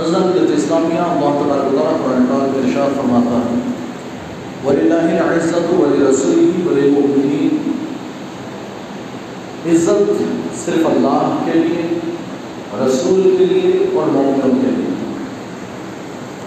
حضرت دعوت اسلامیہ اللہ تبارک و تعالیٰ قرآن پاک میں ارشاد فرماتا ہے وَلِلَّهِ الْعِزَّةُ وَلِرَسُولِهِ وَلِلْمُؤْمِنِينَ، عزت صرف اللہ کے لیے، رسول کے لیے اور مومنوں کے لیے۔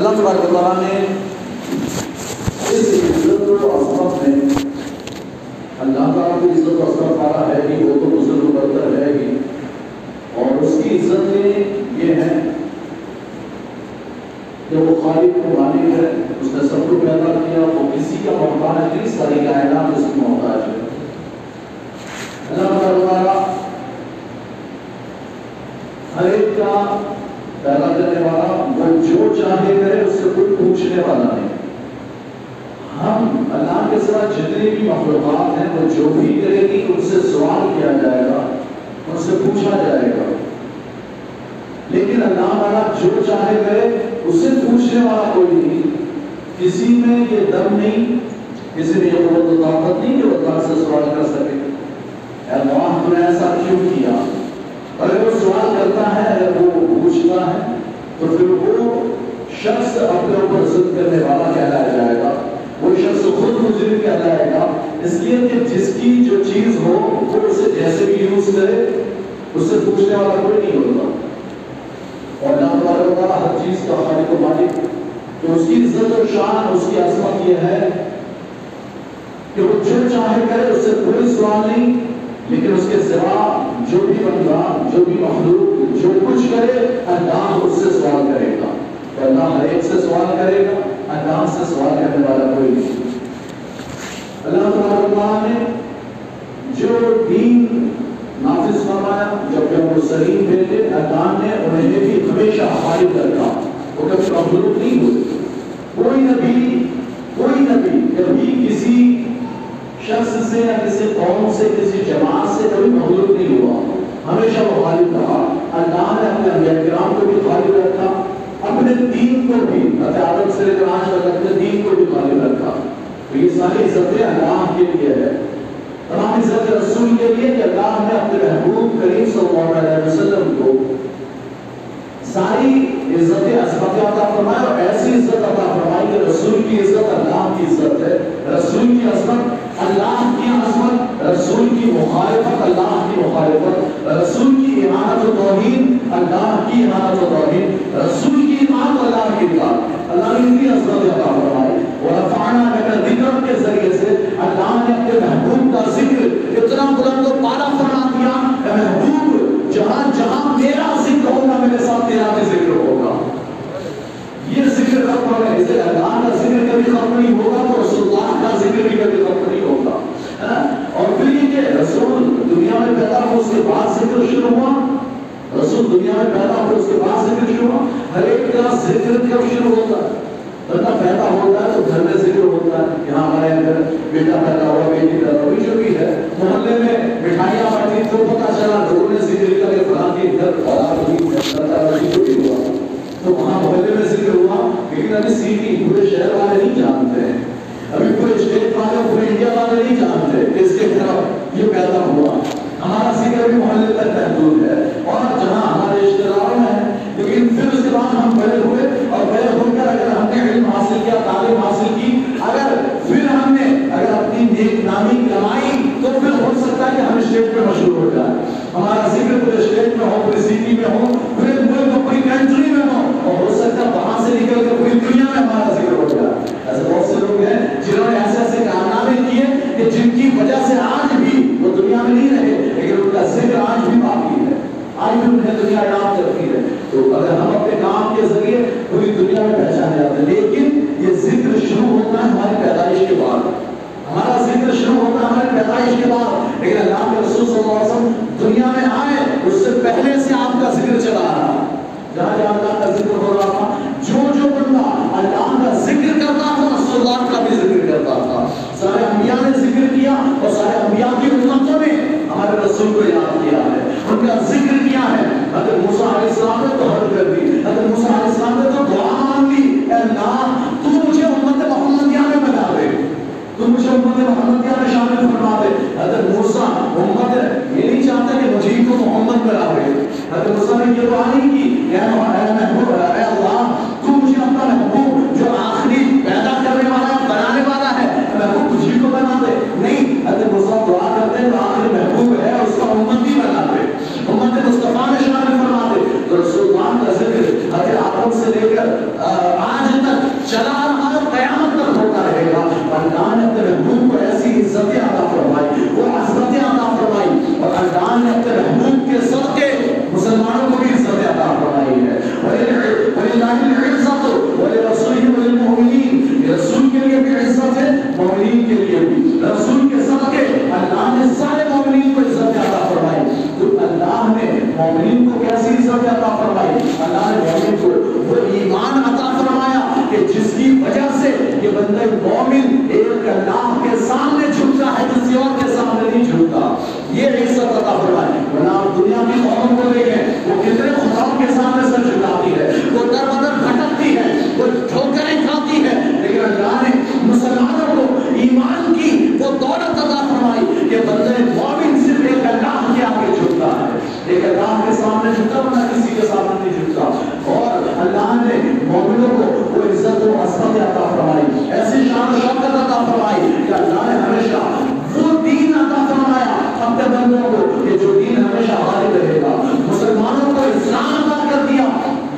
اللہ تبارک و تعالیٰ نے اس عزت کو اصطف میں اللہ تعالیٰ کی عزت کو اصطف پارا ہے کہ وہ تو مسلم برتر ہے گی، اور اس کی عزت میں یہ ہے جب وہ خالق کو مالک ہے، اس نے سب کو پیدا کیا، وہ کسی کا محتاج نہیں، ساری کائنات اس کو محتاج ہے۔ اللہ تعالیٰ ہر ایک کا پیدا کرنے والا، وہ جو چاہے کرے، اس سے کوئی پوچھنے والا نہیں۔ ہم اللہ کے ساتھ جتنی بھی مخلوقات ہیں وہ جو بھی کرے گی ان سے سوال کیا جائے گا، ان سے پوچھا جائے گا، لیکن اللہ والا جو چاہے کرے، اس سے پوچھنے والا کوئی نہیں۔ کسی میں یہ دم نہیں، کسی میں یہ قوت و طاقت نہیں کہ وہ اللہ سے سوال کر سکے اے اللہ ہم نے ایسا کیوں کیا۔ اگر وہ سوال کرتا ہے، وہ پوچھتا ہے، تو پھر وہ شخص اپنے اوپر ضد کرنے والا کہلایا جائے گا، وہ شخص خود مجرم کہلائے گا، اس لیے کہ جس کی جو چیز ہو وہ اسے جیسے بھی یوز کرے، اس سے پوچھنے والا کوئی نہیں ہوتا۔ اور اللہ تبارک و تعالیٰ ہر چیز کا خالق و مالک، تو اس کی عزت و شان، اس کی عظمت یہ ہے کہ وہ جو چاہے کرے، اس سے کوئی سوال نہیں، لیکن اس کے سوا جو بھی بندہ، جو بھی مخلوق، جو کچھ کرے، اللہ اس سے سوال کرے گا، اللہ ہر ایک سے سوال کرے گا، اللہ سے سوال کرنے والا کوئی نہیں۔ اللہ تبارک و تعالیٰ نے جو دین نافذ فرمایا، جب کہ مرسلین بھیجے، اللہ نے انہیں بھی ہمیشہ خالق رکھا، وہ کبھی مخلوق نہیں ہوئے۔ کوئی نبی کبھی کسی شخص سے یا کسی قوم سے، کسی جماعت سے کبھی مخلوق نہیں ہوا، ہمیشہ وہ خالق رہا۔ اللہ نے اپنے انبیاء کرام کو بھی خالق رکھا، اپنے دین کو بھی، عالم سے آج تک اپنے دین کو بھی خالق رکھا۔ تو یہ ساری عزتیں اللہ کے لیے ہے، تمام عزت رسول کے لیے کہ اللہ نے اپنے محبوب کریم صلی اللہ علیہ وسلم کو ساری عزتیں عطا فرمائی، اور ایسی عزت عطا فرمائی کہ رسول کی عزت اللہ کی عزت ہے، رسول کی عظمت اللہ کی عظمت، رسول کی مخالفت اللہ کی مخالفت، رسول کی امانت و توہین اللہ کی امانت و توہین، رسول کی امانت اللہ کی اطاعت۔ اللہ نے اتنی عظمت عطا فرمائی، ورفعنا لك ذکرک کے ذریعے سے اللہ نے اپنے محبوب کا ذکر اتنا بلند و بالا فرما دیا کہ محبوب جہاں جہاں میرا ذکر ہوگا، میرے ساتھ تیرا بھی ذکر ہوگا۔ یہ ذکر ختم ہو گئے، اسے اللہ کا ذکر کبھی ختم نہیں ہوگا، تو رسول اللہ کا ذکر بھی کبھی ختم نہیں ہوگا۔ اور پھر یہ کہ رسول دنیا میں پیدا ہو، اس کے بعد ذکر شروع ہوا، رسول دنیا میں پیدا ہو، اس کے بعد ذکر شروع ہوا۔ ہر ایک کا ذکر کب شروع ہوتا ہے؟ بندہ پیدا ہوتا ہے تو گھر میں ذکر ہوتا ہے، یہاں ہمارے اندر بیٹا پیدا ہوا، بیٹی پیدا ہوئی، جو بھی ہے، محلے میں مٹھائیاں بانٹی تو پتا چلا لوگوں نے ذکر کیا کہ فلاں کے گھر ہوا، تو وہاں محلے میں ذکر ہوا۔ لیکن ابھی سیدھی پورے شہر والے نہیں جانتے ہیں، ابھی پورے اسٹیٹ والے، پورے انڈیا والے نہیں جانتے اس کے خلاف یہ پیدا ہوا۔ ہمارا ذکر بھی محلے تک محدود ہے اور جہاں ہمارے رشتے دار ہیں، لیکن پھر اس کے بعد ہم بڑے ہوئے، اور بڑے ہو کر اگر ہم نے علم حاصل کیا، تعلیم حاصل کی، اگر پھر ہم نے اگر اپنی نیک نامی کمائی، تو پھر ہو سکتا ہے کہ ہم اسٹیٹ میں مشہور ہو جائے۔ ہمارا ذکر پورے اسٹیٹ میں ہو، پورے سٹی میں ہو، پورے ملک، پوری کنٹری میں ہو، اور ہو سکتا ہے وہاں سے نکل کر پوری دنیا میں ہمارا ذکر ہو گیا۔ ایسے بہت سے لوگ ہیں جنہوں نے ایسے ایسے کارنامے کیے کہ جن کی وجہ سے آج بھی وہ دنیا میں نہیں رہے، لیکن ان کا ذکر آج بھی باقی ہے، آج بھی انہیں دنیا نام چلتی ہے۔ تو اگر ہم اپنے کام کے ذریعے پوری دنیا میں پہچانے جاتے ہیں، لیکن یہ ذکر شروع ہوتا ہے ہماری پیدائش کے بعد، ہمارا ذکر شروع ہوتا ہے ہماری پیدائش کے بعد، لیکن اللہ کے رسول صلی اللہ علیہ وسلم دنیا میں آئے اس سے پہلے سے آپ کا ذکر چلا رہا ہے۔ جہاں جہاں اللہ کا ذکر ہو رہا تھا، جو بندہ اللہ کا ذکر کرتا تھا، رسول اللہ کا بھی ذکر کرتا تھا۔ سارے انبیاء نے ذکر کیا، اور سارے انبیاء کی امتوں نے ہمارے رسول کو یاد کیا ہے، ان کا ذکر کیا ہے۔ حضرت موسیٰ علیہ السلام نے تو حد کر دی، حضرت موسیٰ علیہ السلام نے تو دعا مان لی، اے اللہ تو مجھے امت محمدیہ میں بنا دے، تو مجھے امت محمدیہ میں شامل فرما دے۔ حضرت موسیٰ امت یہ نہیں چاہتا کہ مجھے کو محمد بنا دے، حضرت موسیٰ نے یہ دعا نہیں کی اے اللہ مومنین کو کیسی عزت عطا فرمائی اللہ نے، مومن کو وہ ایمان عطا فرمایا کہ جس کی وجہ سے یہ بندہ مومن ایک اللہ کے سامنے جھکتا ہے، کسی اور کے سامنے نہیں جھکتا، یہ عزت عطا فرمائی. ورنہ آپ دنیا میں قوم کو دیکھیں وہ کتنے خداؤں کے سامنے سر جھکاتی ہے، وہ در بدر بھٹکتی ہے، وہ ٹھوکریں کھاتی ہے، لیکن اللہ نے مسلمانوں کو ایمان کی وہ دولت عطا فرمائی کہ بندہ مومن صرف ایک اللہ کے آگے جھکتا ہے، ایک اللہ کے سامنے جھکتا، ورنہ کسی کے سامنے نہیں جھکتا. اور اللہ نے مومنوں کو وہ عزت و عظمت عطا فرمائی، ایسی شان و شوکت عطا فرمائی کہ اللہ نے ہمیشہ وہ دین عطا فرمایا اپنے بندوں کو کہ جو دین ہمیشہ غالب رہے گا. مسلمانوں کو اسلام عطا کر دیا،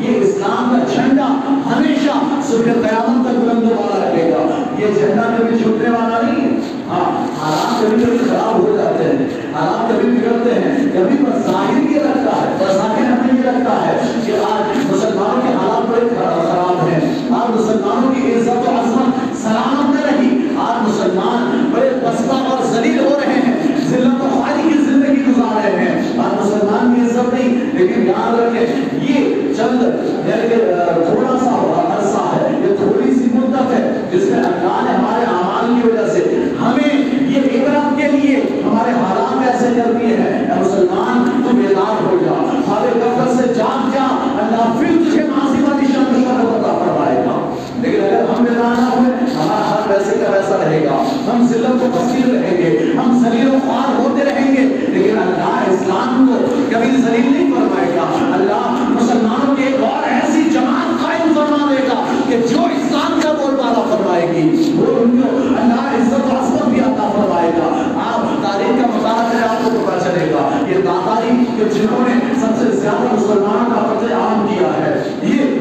یہ اسلام کا جھنڈا ہمیشہ صبح قیامت تک بلند والا رہے گا، یہ جھنڈا کبھی جھکنے والا نہیں ہے. ہاں حالات کبھی کبھی خراب ہو جاتے ہیں، حالات کبھی بگڑتے ہیں، کبھی بظاہر یہ لگتا ہے، بظاہر ہمیں یہ لگتا ہے کہ آج مسلمانوں کے حالات بڑے خراب ہیں، آج مسلمانوں کی عزت و عظمت سلامت نہ رہی، آج مسلمان بڑے پستہ اور ذلیل ہو رہے ہیں، ذلت و خواری کی زندگی گزار رہے ہیں، آج مسلمان کی عزت نہیں. لیکن یاد رکھیں یہ چند تھوڑا سا عرصہ ہے، یہ تھوڑی سی مدت ہے جس میں اللہ نے ہمارے اعمال کی وجہ سے ہمیں یہ عبرت کے لیے ہمارے حالات ایسے کر دیے ہیں. اے مسلمان تو بیدار ہو جا، سارے غفلت سے جاگ جا، اللہ پھر تجھے معاصی والی شان و شوکت عطا فرمائے گا. لیکن اگر ہم بیدار نہ ہوئے ہمارا حال ویسے کا ویسا رہے گا، ہم ذلت و پسیر رہیں گے، ہم ذلیل و خوار ہوتے رہیں گے. لیکن اللہ اسلام کو کبھی ذلیل نہیں فرمائے گا، اللہ مسلمانوں کی ایک اور ایسی جماعت قائم فرما دے گا کہ جو اسلام کا بول بالا فرمائے گی، وہ ان کو اللہ عزت و عظمت بھی عطا فرمائے گا. آپ تاریخ کا مطالعہ کریں آپ کو پتہ چلے گا یہ داتاری کہ جنہوں نے سب سے زیادہ مسلمانوں کا فتح عام کیا ہے، یہ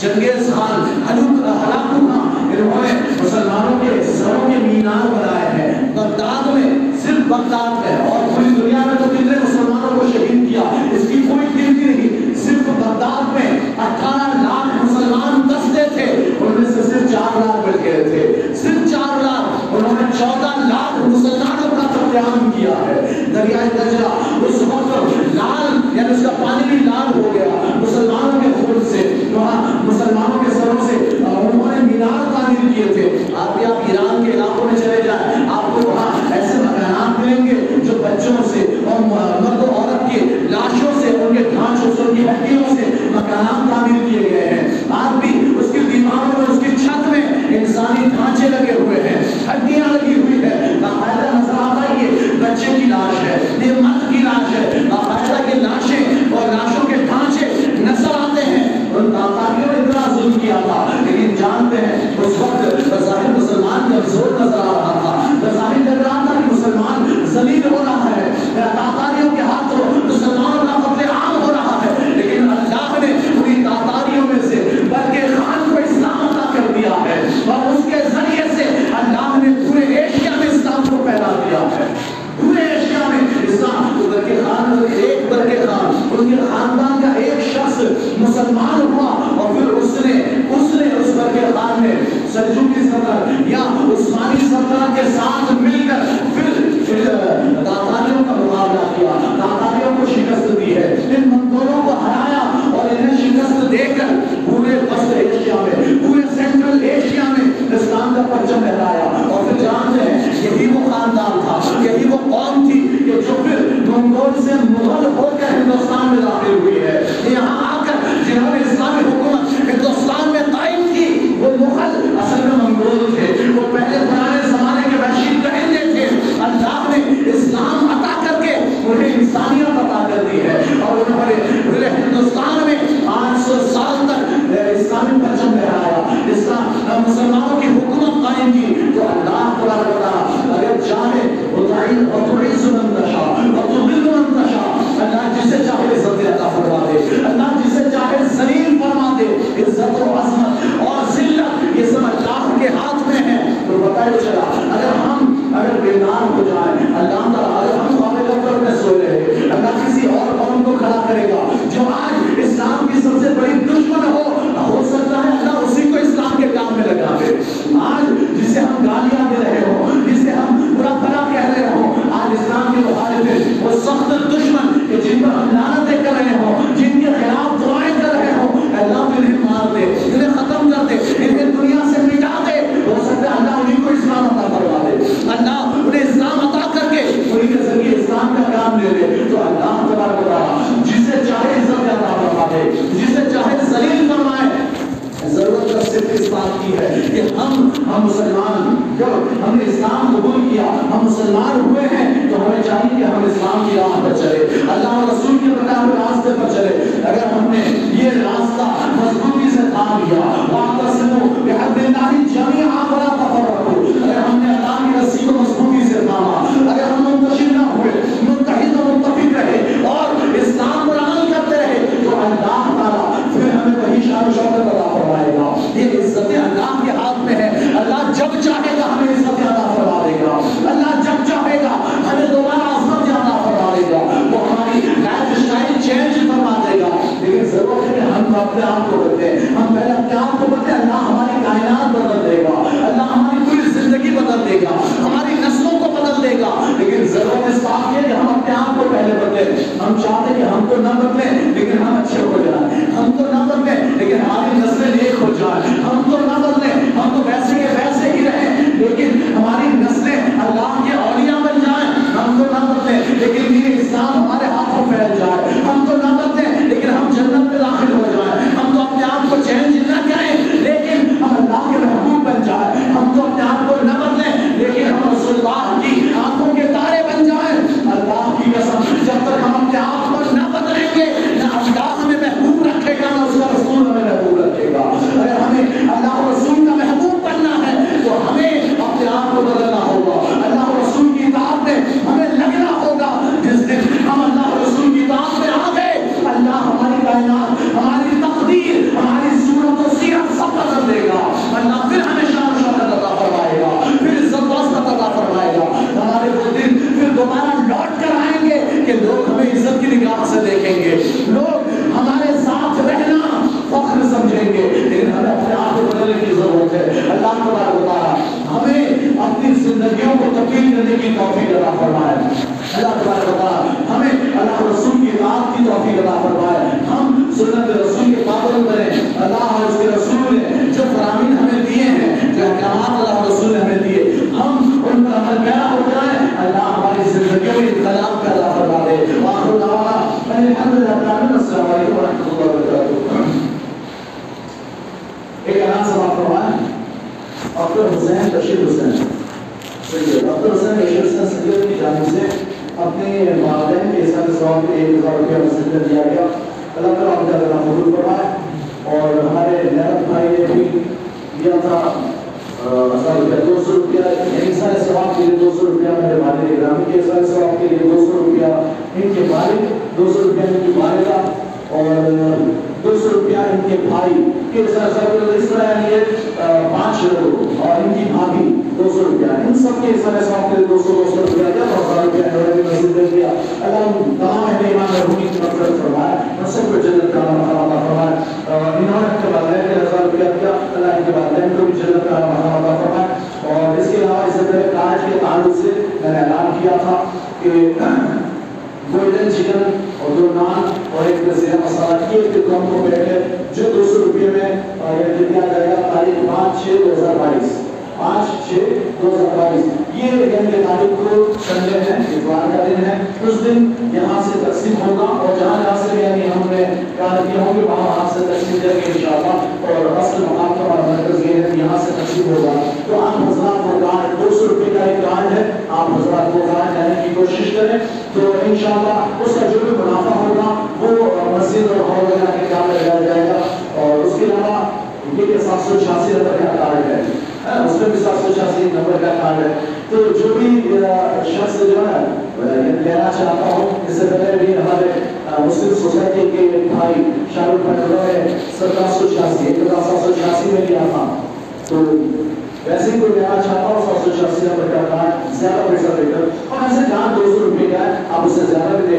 چنگیز خان ہلاکونا انہوں نے مسلمانوں کے سروں کے مینار بنائے ہیں بغداد میں، صرف بغداد میں، اور پوری دنیا میں تو کتنے مسلمانوں کو شہید کیا اس کی کوئی گنتی نہیں. صرف بغداد میں 18 لاکھ مسلمان دستے تھے، ان میں سے صرف 4 لاکھ مل گئے تھے، صرف 4 لاکھ. انہوں نے 14 لاکھ مسلمانوں کا قتل عام کیا ہے. دریائے دجلہ اس وقت لال یعنی اس کا پانی بھی لال ہو گیا مسلمانوں کے خون سے، مسلمانوں کے سروں سے انہوں نے مینار تعمیر کیے تھے. آپ بھی آپ ایران کے علاقوں میں چلے جائیں آپ کو وہاں ایسے مکانات ملیں گے جو بچوں سے اور مرد و عورت کے لاشوں سے، ان کے ڈھانچوں سے، ان کی ہڈیوں سے مکانات تعمیر کیے گئے ہیں. آپ بھی اس کی دیواروں میں، اس کی چھت میں انسانی ڈھانچے لگے ہوئے ہیں، ہڈیاں لگی ہوئی ہے، باقاعدہ نظر آتا ہے یہ بچے کی لاش ہے، یہ مرد کی لاش ہے، باقاعدہ یہ لاشیں اور لاشوں کے ڈھانچے نظر آتے ہیں. ان تاطاریوں نے اتنا ظلم کیا تھا، لیکن جانتے ہیں اس وقت بظاہر مسلمان کمزور نظر آ رہا تھا، بظاہر لگ رہا تھا کہ مسلمان ذلیل ہو رہا ہے، تاطاریوں کے ہاتھوں مسلمانوں کا قتل عام ہو رہا ہے. لیکن اللہ نے پوری تاطاریوں میں سے بلکہ خان کو اسلام عطا کر دیا ہے، اور اس کے ذریعے سے اللہ نے پورے ایشیا میں اسلام کو پھیلا دیا ہے، پورے ایشیا میں اسلام. بلکہ خان ایک بلکہ خان ان کے خاندان کا ایک شخص مسلمان ہوا، اور پھر اس نے اس برکے خان نے سلجوقی سلطنت یا عثمانی سلطنت کے ساتھ مل کر پھر تاتاریوں کا مقابلہ کیا، تاتاریوں کو شکست دی ہے، ان منگولوں کو ہرایا، اور انہیں شکست دے کر پورے وسط ایشیا میں، پورے سینٹرل ایشیا میں اسلام کا پرچم لہرایا. اور پھر جانتے ہیں یہی وہ خاندان تھا، یہی وہ قوم تھی کہ جو پھر منگول سے مغل ہو کر ہندوستان میں داخل ہوئی ہے. یہاں آ کر جنہوں نے اسلامی حکومت ہندوستان میں قائم کی وہ مغل اصل میں منگول تھے، وہ پہلے پرانے زمانے کے وحشی پہلے تھے. اللہ نے اسلام عطا کر کے انہیں انسانیت عطا کر دی ہے، اور انہوں نے پورے ہندوستان میں 500 سال تک اسلامی پرچم لہرایا، اسلام مسلمانوں کی حکومت قائم کی. تو اللہ قرآن بتا اگر چاہے وتعز من تشاء وتذل من تشاء، اللہ جسے چاہے عزت عطا فرما دے، اللہ جسے چاہے ذلیل فرما دے. عزت و عظمت اور ذلت یہ سب اللہ کے ہاتھ میں ہے. تو بتایا چلا اگر ہم بیدار ہو جائیں، اللہ تعالیٰ اگر ہم قابل پر میں سو رہے ہیں، اللہ کسی اور قوم کو کھڑا کرے گا جو آج اسلام کی سب سے بڑی دشمن ہو سکتا ہے. اللہ اسی کو اسلام کے کام میں لگا دے. آج جسے ہم گالیاں دے رہے ہو، جسے ہم برا بھلا کہہ رہے ہو، آج اسلام کے مخالف وہ سخت دشمن جن پر ہم لعنتیں مسلمان ہوئے ہیں تو ہمیں چاہیے کہ ہم اسلام کی راہ پر چلے, اللہ اور رسول کے بتائے ہوئے راستے پر چلے. اگر ہم نے یہ راستہ مضبوطی سے تھام لیا, واعتصموا بحبل اللہ جمیعا ولا تفرقوا, اگر ہم نے اللہ کی رسی کو مضبوطی سے تھاما, اگر ہم منتشر نہ ہوئے, متحد و متفق رہے اور اسلام پر عمل کرتے رہے تو اللہ تعالیٰ پھر ہمیں وہی شان و شوکت عطا فرمائے گا. یہ عزت اللہ کے ہاتھ میں ہے, اللہ جب چاہے گا ہمیں عزت عطا فرما دے گا, اللہ جب چاہے گا ہمیں دوبارہ عزت عطا فرما دے گا, وہ ہماری لائف اسٹائل چینج فرما دے گا. لیکن ضرورت ہے ہم اپنے آپ کو بدلیں, ہم پہلے اپنے آپ کو بدلیں, اللہ ہماری کائنات بدل دے گا, اللہ ہماری پوری زندگی بدل دے گا, ہماری نسلوں کو بدل دے گا. لیکن ضرورت اس بات کی ہے کہ ہم اپنے آپ کو پہلے بدلیں. ہم چاہتے ہیں کہ ہم کو نہ بدلیں لیکن ہم اچھے ہو جائیں, ہم کو نہ بدلیں لیکن ہماری نسلیں ایک ہو جائیں, ہم کو نہ بدلیں, ہم تو ویسے کے ویسے ہی رہیں لیکن ہماری نسلیں اللہ کے اولیاء بن جائیں. ہم کو نہ بدلیں لیکن دین اسلام ہمارے ہاتھوں پھیل جائے, ہم کو نہ بدلیں لیکن ہم جنت میں داخل ہو جائیں. ہم تو اپنے آپ کو چینج نہ کریں لیکن ہم اللہ کے محبوب بن جائیں, ہم تو اپنے آپ کو نہ بدلیں لیکن ہم رسول اللہ کی آنکھوں کے تارے بن جائیں. اللہ کی قسم جب تک ہم اپنے آپ کو نہ بدلیں گے نہ اللہ ہمیں محبوب رکھے گا نہ اس کا رسول ہمیں محبوب رکھے گا. اگر ہمیں اللہ اور رسول کا محبوب بننا ہے تو ہمیں اپنے آپ کو بدلنا ہوگا, اللہ اور رسول کی اطاعت میں ہمیں لگنا ہوگا. جس دن ہم اللہ اور رسول کی اطاعت میں آ گئے اللہ ہماری کائنات, ہماری تقدیر, ہماری صورت و سیرت سب بدل دے گا. اللہ پھر ہمیں شان و شوکت عطا فرمائے گا, پھر عزت و عظمت عطا فرمائے گا. ہمارے وہ دن پھر دوبارہ لوٹ کر آئیں گے کہ لوگ ہمیں عزت کی نگاہ سے دیکھیں گے, لوگ ہمارے ساتھ رہنا فخر سمجھیں گے. لیکن ہمیں اپنے آپ کو بدلنے کی ضرورت ہے. اللہ تبارک و تعالی ہمیں اپنی زندگیوں کو تبدیل کرنے کی توفیق عطا فرمائے, اللہ تبارک و تعالی ہمیں اللہ رسول کی اطاعت کی توفیق عطا فرمائے, ہم سنت رسول کے پابند بنیں. اللہ اور اس کے رسول نے جو فرامین ہمیں دیے ہیں, جو احکامات اللہ رسول نے ہمیں دیے, ہم ان پر عمل پیرا ہو جائیں. اللہ ہماری زندگیوں میں انقلاب کا عطا فرما دے. آخر دعوانا السلام علیکم ورحمۃ اللہ وبرکاتہ. ایک اعلان سماعت فرمائیں. ڈاکٹر حسین رشید حسین سید, ڈاکٹر حسین رشید حسین سید کی جانب سے اپنے والدین کے حساب ثواب کے 1000 روپیہ مسجد دیا گیا. اللہ تعالیٰ ان کا اللہ قبول فرمائے. اور ہمارے نیرب بھائی نے بھی دیا تھا 1000 روپیہ, 200 روپیہ حساب ثواب کے لیے, 200 روپیہ میرے والد گرامی کے حساب ثواب کے لیے, 200 روپیہ ان کے والد, 200 روپیہ ان کی والدہ اور 200 روپیہ ان کے بھائی کے حساب ثواب کے لیے. اس طرح یہ 5 لوگ اور ان کی بھابھی 200 روپیہ, ان سب کے حساب ثواب کے لیے 200 روپیہ دیا, 1000 روپیہ دیا. اللہ تمام اہل ایمان مرحومین کی مغفرت فرمائے, ہم سب کو جنت کا مقام عطا فرمائے. انہوں نے اپنے والدین کو 1000 روپیہ دیا, اللہ ان کے والدین کو بھی جنت کا مقام عطا فرمائے. اور اس کے علاوہ اس سے پہلے آج کے تعلق سے میں نے اعلان کیا تھا کہ 2 چکن اور 2 نان اور 1 زیرہ مسالہ کی ایک کم کو پیٹ ہے جو 200 روپیے میں دیا جائے گا. تاریخ 5/6/2022, 5/6/2022 یہ کے تعلق کو سنڈے ہے, اتوار کا دن ہے. اس دن یہاں سے تقسیم ہوگا اور جہاں جہاں سے یعنی ہم نے کار کیا ہوں گے وہاں آپ سے تقسیم کریں گے انشاءاللہ. اور اصل مقام کا ہمارا مرکز یہ ہے, یہاں سے تقسیم ہوگا. تو آپ حضرات کو کارڈ 200 روپئے کا ایک کارڈ ہے, آپ حضرات کو کارڈ لینے کی کوشش کریں تو انشاءاللہ اس کا جو بھی منافع ہوگا وہ مسجد اور ہال وغیرہ کے کام لگایا جائے گا. اور اس کے علاوہ یہ 786 نمبر کا کارڈ ہے, اس میں بھی 786 نمبر کا کارڈ ہے. تو جو بھی شخص جو ہے لینا چاہتا ہوں, اس سے پہلے بھی ہمارے مسلم سوسائٹی کے بھائی شاہ رخ بھائی نے 786 میں لیا تھا. تو ویسے ہی کوئی لینا چاہتا ہوں 786 نمبر کا کارڈ زیادہ پیسہ دے کر, اور ایسے کارڈ 200 روپئے کا ہے, آپ اسے زیادہ بھی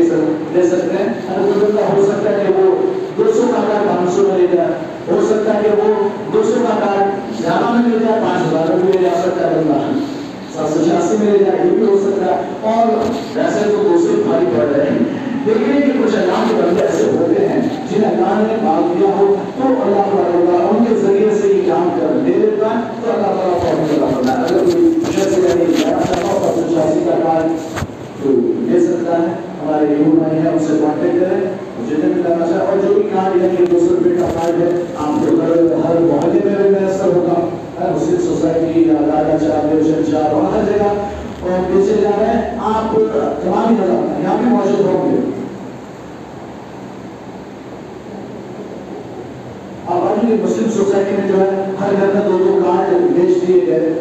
دے سکتے ہیں. ہو سکتا ہے کہ وہ 200 کا کارڈ 500 میں لے جائے, ہو سکتا ہے کہ وہ 200 کا کارڈ زیادہ میں لے جائے 5000 میں لے جا سکتا ہے, 786 میں لے جائے, یہ بھی ہو سکتا ہے. اور ویسے تو 200 بھاری پڑ رہے ہیں, لیکن کہ کچھ اللہ کے بندے ایسے ہوتے ہیں جن اللہ نے بات دیا ہو تو اللہ تعالیٰ ان کے ذریعے سے یہ کام کر دے دیتا ہے. تو اللہ تعالیٰ کا کام تو لے سکتا ہے. ہمارے یوں بھائی ہیں, ان سے کانٹیکٹ کریں جتنے بھی لگا چاہے. اور جو بھی کارڈ یعنی 200 روپئے کا کارڈ ہے, آپ کو ہر محلے میں بھی میسر ہوگا, مسلم سوسائٹی یا راجا چار, دیوشن چار, وہاں جگہ اور پیچھے جا رہے بھی موجود ہوں گے. اب ابھی مسلم سوسائٹی میں جو ہے ہر گھر میں دو دو کارڈ بیچ دیے گئے,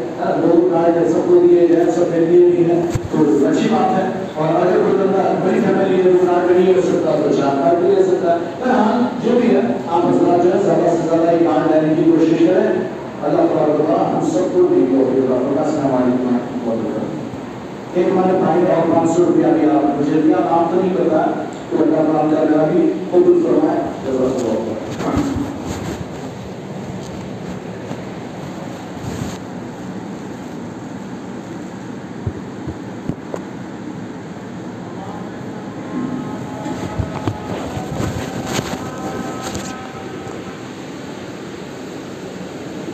دو دو کارڈ سب کو دیے گئے, سب نے لیے بھی ہیں تو اچھی بات ہے. اور اگر کوئی بندہ بڑی فیملی ہے وہ کارڈ بھی لے سکتا ہے, تو چار کارڈ بھی لے سکتا ہے. پر ہاں جو بھی ہے آپ حضرات جو ہے زیادہ سے زیادہ یہ کارڈ لینے کی کوشش کریں. اللہ تعالیٰ ہم سب کو بھی السلام علیکم. ایک ہمارے بھائی اور 500 روپیہ بھی آپ مجھے دیا, آپ تو نہیں پتا تو اللہ تعالیٰ بھی قبول فرمائے.